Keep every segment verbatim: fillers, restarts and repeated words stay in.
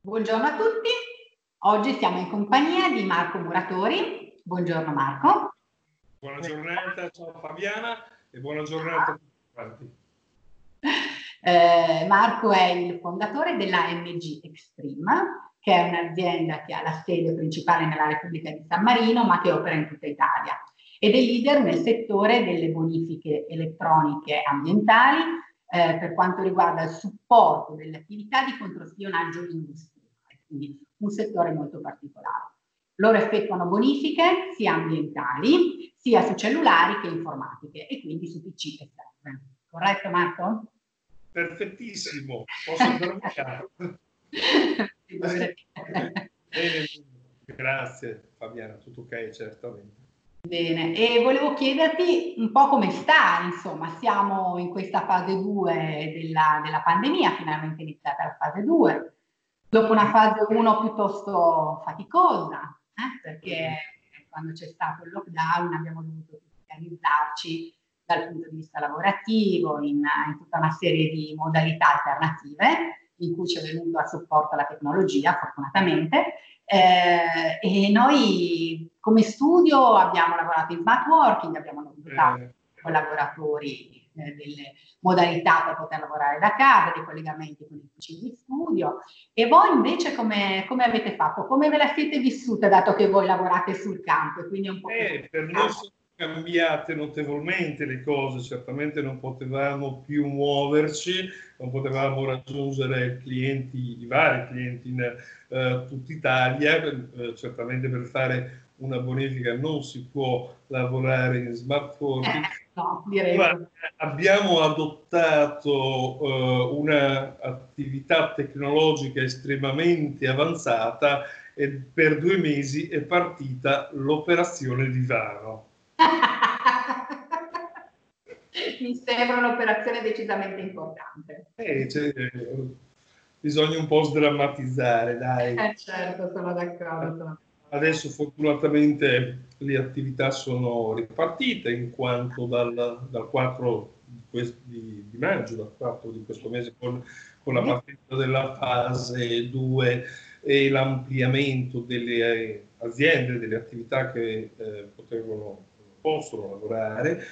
Buongiorno a tutti, oggi siamo in compagnia di Marco Muratori. Buongiorno Marco. Buona giornata, ciao Fabiana e buona giornata a tutti quanti. Eh, Marco è il fondatore della M G Extreme, che è un'azienda che ha la sede principale nella Repubblica di San Marino ma che opera in tutta Italia ed è leader nel settore delle bonifiche elettroniche ambientali eh, per quanto riguarda il supporto delle attività di controspionaggio industriale, quindi un settore molto particolare. Loro effettuano bonifiche sia ambientali sia su cellulari che informatiche e quindi su P C e server. Corretto Marco? Perfettissimo, posso dormire. Grazie Fabiana, tutto ok, certamente. Bene, e volevo chiederti un po' come sta, insomma, siamo in questa fase due della, della pandemia, finalmente iniziata la fase due, dopo una fase uno piuttosto faticosa, eh? Perché quando c'è stato il lockdown abbiamo dovuto organizzarci dal punto di vista lavorativo, in, in tutta una serie di modalità alternative in cui ci è venuto a supporto la tecnologia, fortunatamente, eh, e noi come studio abbiamo lavorato in smart working, abbiamo adottato eh. collaboratori, eh, delle modalità per poter lavorare da casa, dei collegamenti con gli uffici di studio, e voi invece come, come avete fatto? Come ve la siete vissuta, dato che voi lavorate sul campo? E quindi è un po' eh, per noi cambiate notevolmente le cose, certamente non potevamo più muoverci, non potevamo raggiungere clienti, i vari clienti in eh, tutta Italia, eh, certamente per fare una bonifica non si può lavorare in smart working, eh, no, direi. Ma abbiamo adottato eh, un'attività tecnologica estremamente avanzata e per due mesi è partita l'operazione divano. Mi sembra un'operazione decisamente importante. Eh, cioè, bisogna un po' sdrammatizzare, dai. Eh, certo, sono d'accordo. Adesso fortunatamente le attività sono ripartite, in quanto dal, dal quattro di, di, di maggio, dal quattro di questo mese, con, con la partita della fase due e l'ampliamento delle aziende, delle attività che eh, potevano possono lavorare,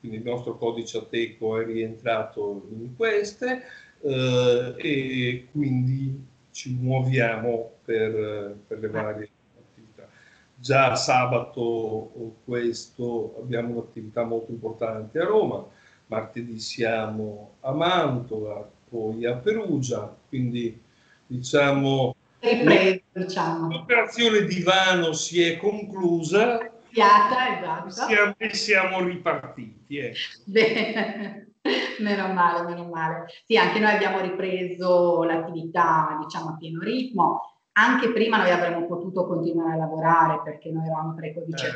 quindi il nostro codice Ateco è rientrato in queste eh, e quindi ci muoviamo per, per le varie attività. Già sabato questo abbiamo un'attività molto importante a Roma, martedì siamo a Mantova, poi a Perugia, quindi diciamo, diciamo. l'operazione divano si è conclusa. Esatto. Siamo, siamo ripartiti. Ecco. Bene, meno male, meno male. Sì, anche noi abbiamo ripreso l'attività, diciamo, a pieno ritmo. Anche prima noi avremmo potuto continuare a lavorare perché noi eravamo tra i codici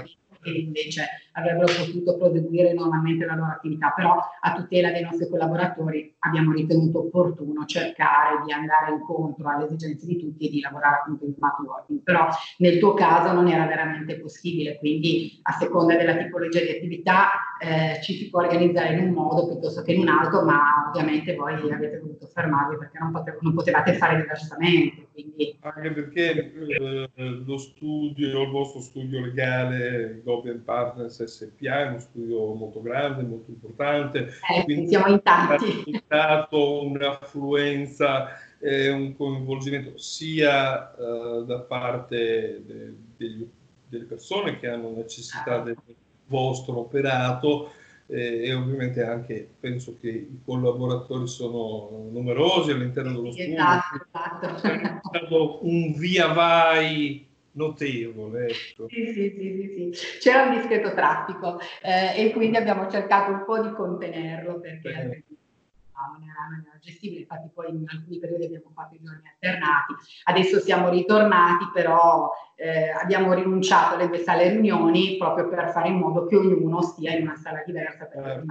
che invece avrebbero potuto proseguire normalmente la loro attività, però a tutela dei nostri collaboratori abbiamo ritenuto opportuno cercare di andare incontro alle esigenze di tutti e di lavorare appunto in smart working, però nel tuo caso non era veramente possibile, quindi a seconda della tipologia di attività eh, ci si può organizzare in un modo piuttosto che in un altro, ma ovviamente voi avete dovuto fermarvi perché non, pote non potevate fare diversamente. Quindi... Anche perché eh, lo studio, il vostro studio legale, Gobian Partners S P A, è uno studio molto grande, molto importante, eh, quindi siamo in tanti. È stato un'affluenza e un coinvolgimento sia eh, da parte de, degli, delle persone che hanno necessità del vostro operato eh, e ovviamente anche penso che i collaboratori sono numerosi all'interno dello studio. Esatto, esatto. È stato un via vai notevole, ecco. Sì, sì, sì, sì. C'era un discreto traffico eh, e quindi abbiamo cercato un po' di contenerlo perché eh. non era gestibile, infatti poi in alcuni periodi abbiamo fatto i giorni alternati, adesso siamo ritornati però eh, abbiamo rinunciato alle due sale riunioni proprio per fare in modo che ognuno stia in una sala diversa per eh.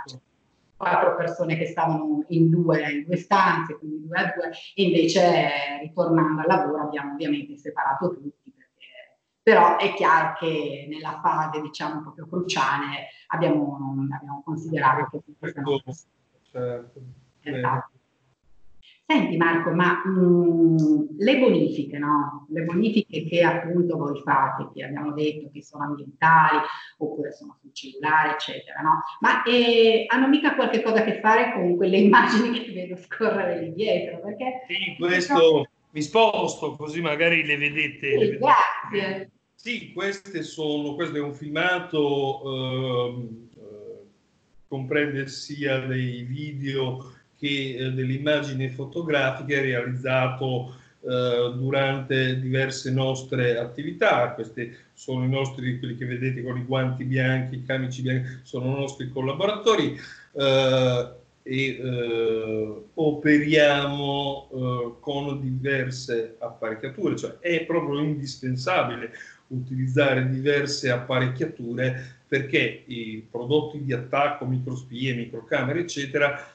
quattro persone che stavano in due, in due stanze, quindi due a due, e invece ritornando al lavoro abbiamo ovviamente separato tutti. Però è chiaro che nella fase, diciamo, proprio cruciale abbiamo, abbiamo considerato che... Certo. Esatto. Senti Marco, ma mh, le bonifiche, no? Le bonifiche che appunto voi fate, che abbiamo detto che sono ambientali, oppure sono fucillari, eccetera, no? Ma eh, hanno mica qualche cosa a che fare con quelle immagini che vedo scorrere lì dietro? Perché sì, questo mi sposto così magari le vedete. Sì, le vedete. Grazie. Sì, queste sono, questo è un filmato, eh, comprende sia dei video che eh, delle immagini fotografiche realizzato eh, durante diverse nostre attività. Questi sono i nostri, quelli che vedete con i guanti bianchi, i camici bianchi, sono i nostri collaboratori eh, e eh, operiamo eh, con diverse apparecchiature, cioè è proprio indispensabile utilizzare diverse apparecchiature perché i prodotti di attacco, microspie, microcamere, eccetera,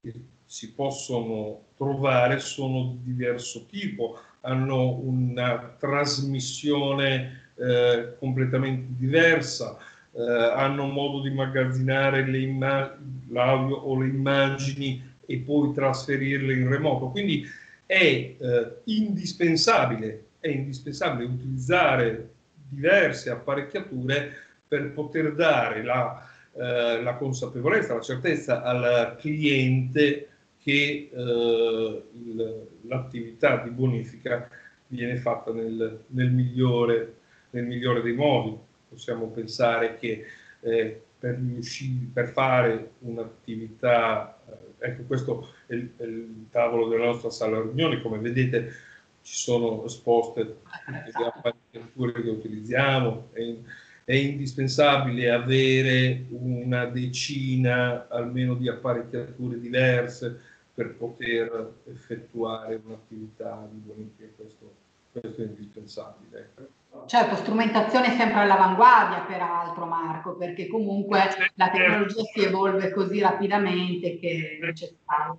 che si possono trovare sono di diverso tipo, hanno una trasmissione eh, completamente diversa, eh, hanno modo di magazzinare l'audio o le immagini e poi trasferirle in remoto, quindi è eh, indispensabile, è indispensabile utilizzare diverse apparecchiature per poter dare la Eh, la consapevolezza, la certezza al cliente che eh, l'attività di bonifica viene fatta nel, nel, migliore, nel migliore dei modi. Possiamo pensare che eh, per riuscire, per fare un'attività, eh, ecco questo è il, è il tavolo della nostra sala riunioni, come vedete ci sono esposte tutte le apparecchiature che utilizziamo. E, È indispensabile avere una decina almeno di apparecchiature diverse per poter effettuare un'attività di bonifica, questo, questo è indispensabile. Certo, strumentazione sempre all'avanguardia peraltro Marco, perché comunque certo, la tecnologia si evolve così rapidamente che è necessario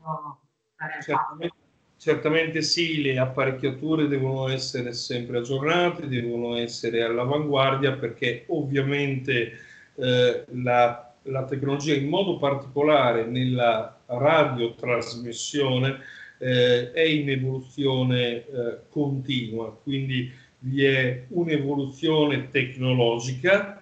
stare al passo. Certamente sì, le apparecchiature devono essere sempre aggiornate, devono essere all'avanguardia perché ovviamente eh, la, la tecnologia, in modo particolare nella radiotrasmissione, eh, è in evoluzione eh, continua, quindi vi è un'evoluzione tecnologica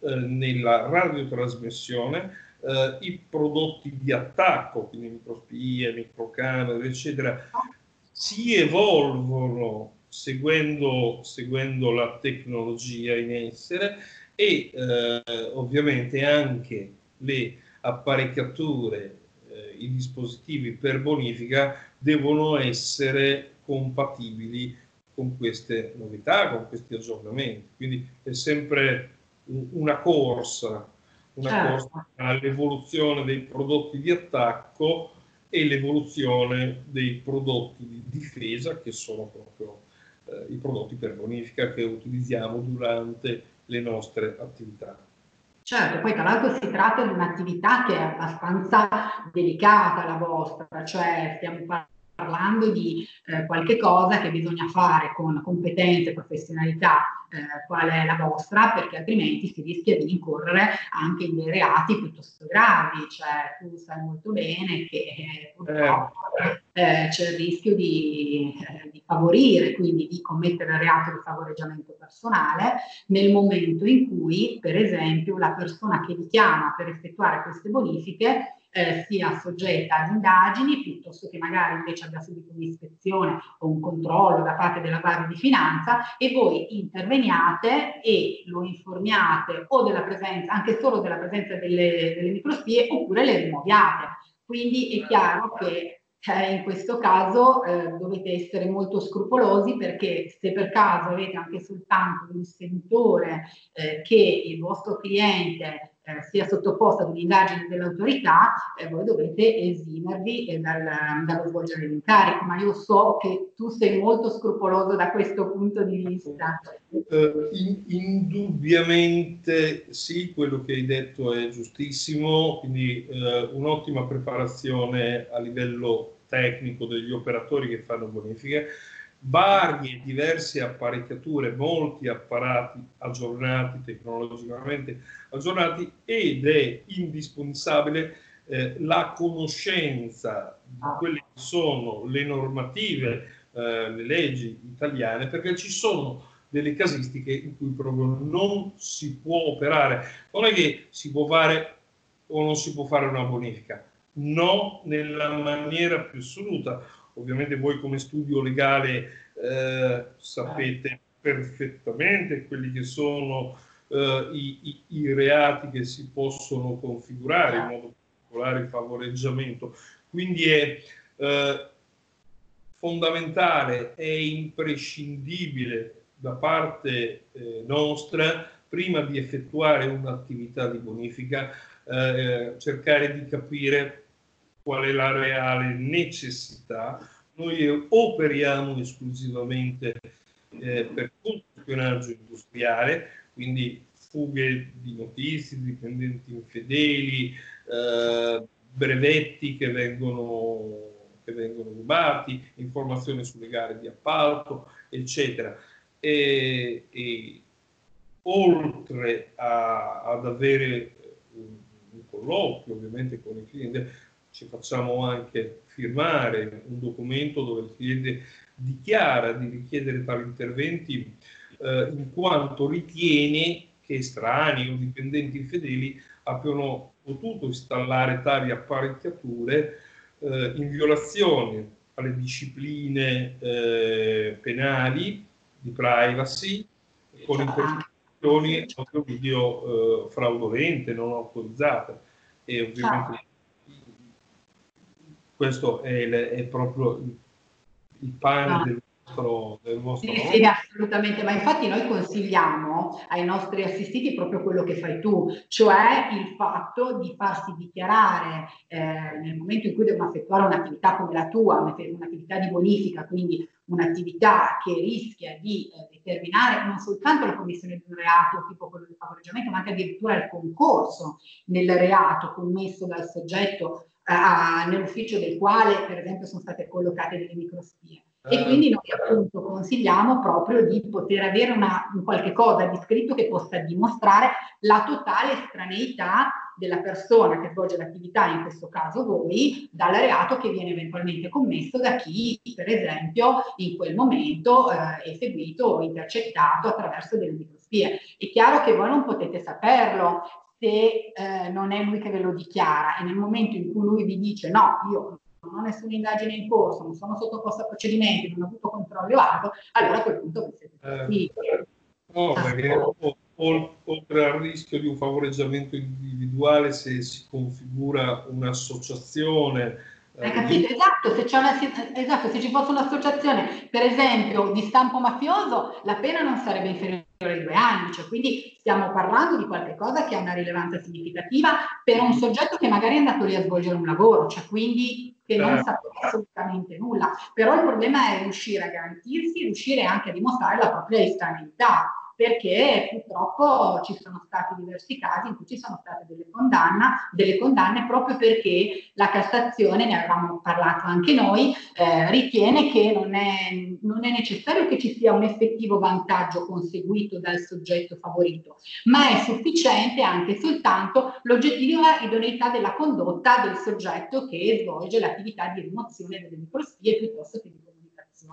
eh, nella radiotrasmissione. Uh, i prodotti di attacco, quindi microspie, microcamere, eccetera, si evolvono seguendo, seguendo la tecnologia in essere e uh, ovviamente anche le apparecchiature, uh, i dispositivi per bonifica devono essere compatibili con queste novità, con questi aggiornamenti, quindi è sempre una corsa. Una certo. corsa all'evoluzione dei prodotti di attacco e l'evoluzione dei prodotti di difesa, che sono proprio eh, i prodotti per bonifica che utilizziamo durante le nostre attività. Certo, poi tra l'altro si tratta di un'attività che è abbastanza delicata la vostra, cioè stiamo parlando parlando di eh, qualche cosa che bisogna fare con competenze e professionalità eh, qual è la vostra, perché altrimenti si rischia di incorrere anche in dei reati piuttosto gravi, cioè tu sai molto bene che purtroppo eh, c'è il rischio di, eh, di favorire, quindi di commettere il reato di favoreggiamento personale nel momento in cui per esempio la persona che vi chiama per effettuare queste bonifiche Eh, sia soggetta ad indagini piuttosto che magari invece abbia subito un'ispezione o un controllo da parte della Guardia di Finanza e voi interveniate e lo informiate o della presenza, anche solo della presenza delle, delle microspie, oppure le rimuoviate. Quindi è chiaro che eh, in questo caso eh, dovete essere molto scrupolosi, perché se per caso avete anche soltanto un sentore eh, che il vostro cliente sia sottoposta ad un'indagine dell'autorità, eh, voi dovete esimervi eh, dal, dallo svolgere l'incarico, ma io so che tu sei molto scrupoloso da questo punto di vista. Eh, in, indubbiamente sì, quello che hai detto è giustissimo, quindi eh, un'ottima preparazione a livello tecnico degli operatori che fanno bonifiche, varie diverse apparecchiature, molti apparati aggiornati, tecnologicamente aggiornati, ed è indispensabile eh, la conoscenza quelle che sono le normative, eh, le leggi italiane, perché ci sono delle casistiche in cui proprio non si può operare. Non è che si può fare o non si può fare una bonifica, no, nella maniera più assoluta. Ovviamente voi come studio legale eh, sapete perfettamente quelli che sono eh, i, i, i reati che si possono configurare, in modo particolare il favoreggiamento. Quindi è eh, fondamentale, è imprescindibile da parte eh, nostra, prima di effettuare un'attività di bonifica, eh, cercare di capire qual è la reale necessità. Noi operiamo esclusivamente eh, per tutto il spionaggio industriale, quindi fughe di notizie, dipendenti infedeli, eh, brevetti che vengono, che vengono rubati, informazioni sulle gare di appalto, eccetera. E, e oltre a, ad avere un, un colloquio ovviamente con il cliente, ci facciamo anche firmare un documento dove il cliente dichiara di richiedere tali interventi eh, in quanto ritiene che estranei o dipendenti infedeli abbiano potuto installare tali apparecchiature eh, in violazione alle discipline eh, penali di privacy, con intercettazioni audio video eh, fraudolente, non autorizzate, e ovviamente ah. questo è, è proprio il, il pane ah. del vostro, del vostro sì, sì, assolutamente, ma infatti noi consigliamo ai nostri assistiti proprio quello che fai tu, cioè il fatto di farsi dichiarare eh, nel momento in cui devono effettuare un'attività come la tua, un'attività di bonifica, quindi un'attività che rischia di eh, determinare non soltanto la commissione di un reato tipo quello del favoreggiamento, ma anche addirittura il concorso nel reato commesso dal soggetto eh, nell'ufficio del quale per esempio sono state collocate delle microspie. E quindi noi appunto consigliamo proprio di poter avere una, un qualche cosa di scritto che possa dimostrare la totale estraneità della persona che svolge l'attività, in questo caso voi, dal reato che viene eventualmente commesso da chi per esempio in quel momento eh, è seguito o intercettato attraverso delle microspie. È chiaro che voi non potete saperlo se eh, non è lui che ve lo dichiara, e nel momento in cui lui vi dice no, io non ho nessuna indagine in corso, non sono sottoposto a procedimenti, non ho avuto controllo alto, allora a quel punto eh, sì. No, perché oltre al rischio di un favoreggiamento individuale, se si configura un'associazione eh, hai capito? Di... Esatto, se c'è una, esatto, se ci fosse un'associazione per esempio di stampo mafioso, la pena non sarebbe inferiore ai due anni, cioè, quindi stiamo parlando di qualche cosa che ha una rilevanza significativa per un soggetto che magari è andato lì a svolgere un lavoro, cioè quindi che non sapeva assolutamente nulla. Però il problema è riuscire a garantirsi, riuscire anche a dimostrare la propria estraneità, perché purtroppo ci sono stati diversi casi in cui ci sono state delle, condanna, delle condanne proprio perché la Cassazione, ne avevamo parlato anche noi, eh, ritiene che non è, non è necessario che ci sia un effettivo vantaggio conseguito dal soggetto favorito, ma è sufficiente anche soltanto l'oggettiva idoneità della condotta del soggetto che svolge l'attività di rimozione delle microspie piuttosto che di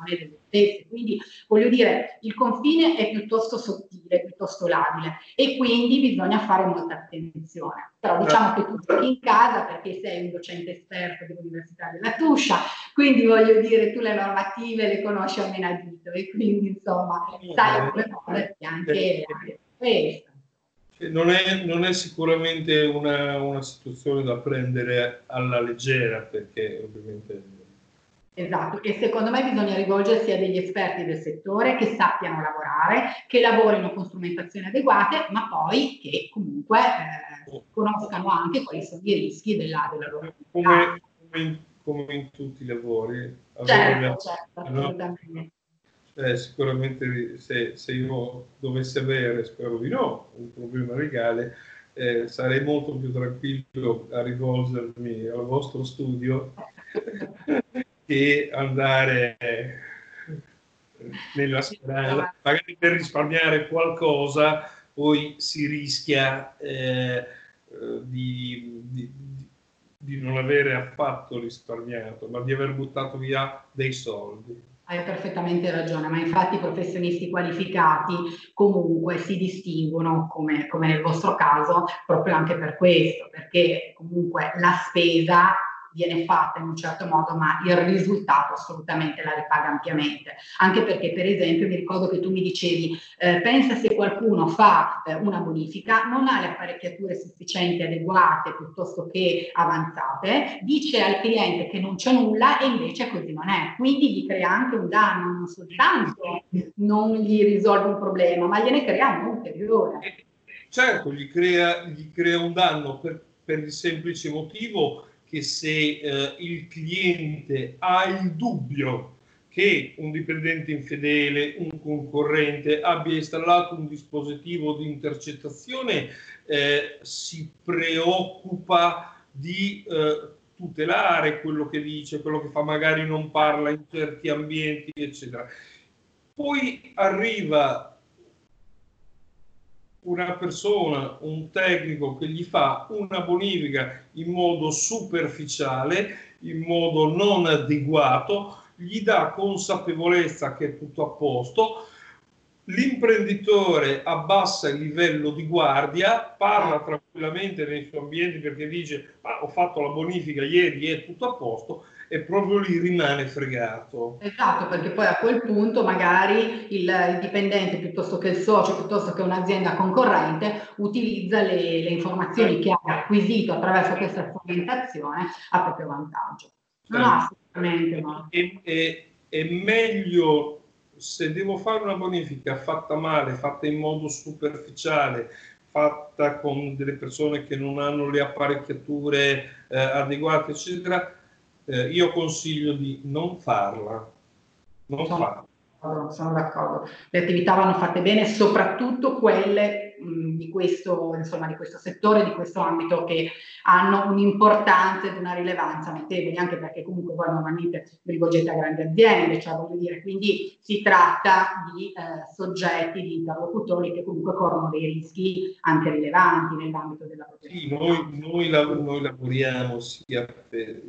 delle stesse. Quindi voglio dire, il confine è piuttosto sottile, piuttosto labile, e quindi bisogna fare molta attenzione. Però diciamo che tu sei in casa, perché sei un docente esperto dell'Università della Tuscia, quindi voglio dire, tu le normative le conosci a menadito, e quindi insomma sai come muoverti anche questa. Non è, non è sicuramente una, una situazione da prendere alla leggera, perché ovviamente... Esatto, e secondo me bisogna rivolgersi a degli esperti del settore che sappiano lavorare, che lavorino con strumentazioni adeguate, ma poi che comunque eh, conoscano anche quali sono i rischi della, della loro attività. Come, come, in, come in tutti i lavori. Certo, la, certo, assolutamente. No? Eh, sicuramente se, se io dovessi avere, spero di no, un problema legale, eh, sarei molto più tranquillo a rivolgermi al vostro studio che andare nella speranza, magari per risparmiare qualcosa, poi si rischia eh, di, di, di non avere affatto risparmiato, ma di aver buttato via dei soldi. Hai perfettamente ragione, ma infatti i professionisti qualificati comunque si distinguono, come, come nel vostro caso, proprio anche per questo, perché comunque la spesa viene fatta in un certo modo, ma il risultato assolutamente la ripaga ampiamente. Anche perché, per esempio, mi ricordo che tu mi dicevi, eh, pensa se qualcuno fa eh, una bonifica, non ha le apparecchiature sufficienti, adeguate, piuttosto che avanzate, dice al cliente che non c'è nulla e invece così non è. Quindi gli crea anche un danno, non soltanto non gli risolve un problema, ma gliene crea un ulteriore. Certo, gli crea, gli crea un danno per, per il semplice motivo che se eh, il cliente ha il dubbio che un dipendente infedele, un concorrente abbia installato un dispositivo di intercettazione, eh, si preoccupa di eh, tutelare quello che dice, quello che fa, magari non parla in certi ambienti, eccetera. Poi arriva una persona, un tecnico che gli fa una bonifica in modo superficiale, in modo non adeguato, gli dà consapevolezza che è tutto a posto, l'imprenditore abbassa il livello di guardia, parla tranquillamente nei suoi ambienti perché dice "ma ho fatto la bonifica ieri, è tutto a posto", e proprio lì rimane fregato. Esatto, perché poi a quel punto magari il, il dipendente, piuttosto che il socio, piuttosto che un'azienda concorrente, utilizza le, le informazioni che ha acquisito attraverso questa strumentazione a proprio vantaggio. No, no, assolutamente no. È, è, è meglio, se devo fare una bonifica fatta male, fatta in modo superficiale, fatta con delle persone che non hanno le apparecchiature eh, adeguate, eccetera, Eh, io consiglio di non farla, non farla. Sono d'accordo, le attività vanno fatte bene, soprattutto quelle mh, di, questo, insomma, di questo settore, di questo ambito, che hanno un'importanza ed una rilevanza notevole, anche perché comunque voi normalmente vi rivolgete a grandi aziende, cioè voglio dire, quindi si tratta di eh, soggetti, di interlocutori che comunque corrono dei rischi anche rilevanti nell'ambito della proprietà. Sì, noi, noi, lav- noi lavoriamo sia per...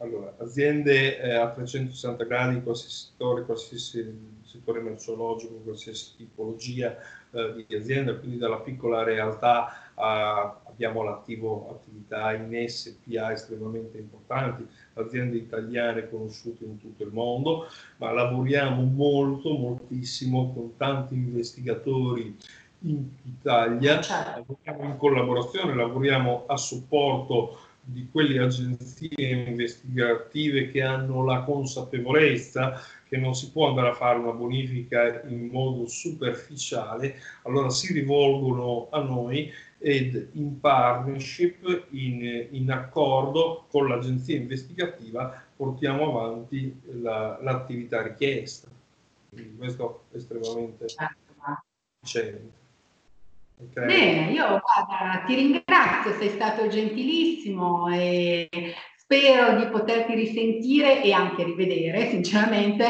Allora, aziende eh, a trecentosessanta gradi, in qualsiasi settore, qualsiasi settore merceologico, qualsiasi tipologia eh, di azienda, quindi dalla piccola realtà a, abbiamo l'attivo attività in S P A estremamente importanti, aziende italiane conosciute in tutto il mondo, ma lavoriamo molto, moltissimo con tanti investigatori in Italia, lavoriamo in collaborazione, lavoriamo a supporto di quelle agenzie investigative che hanno la consapevolezza che non si può andare a fare una bonifica in modo superficiale, allora si rivolgono a noi ed in partnership, in, in accordo con l'agenzia investigativa, portiamo avanti la, l'attività richiesta. Quindi questo è estremamente efficiente. Okay. Bene, io guarda, ti ringrazio, sei stato gentilissimo e spero di poterti risentire e anche rivedere, sinceramente,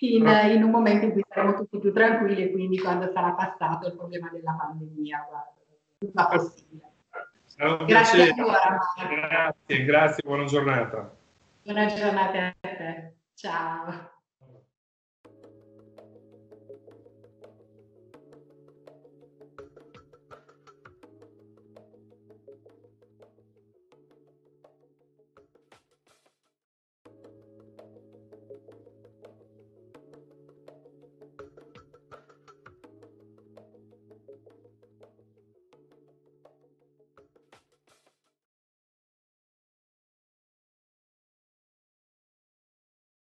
in, in un momento in cui saremo tutti più tranquilli e quindi quando sarà passato il problema della pandemia, guarda, tutto possibile. Grazie piacere. Ancora. Grazie, grazie, buona giornata. Buona giornata a te, ciao.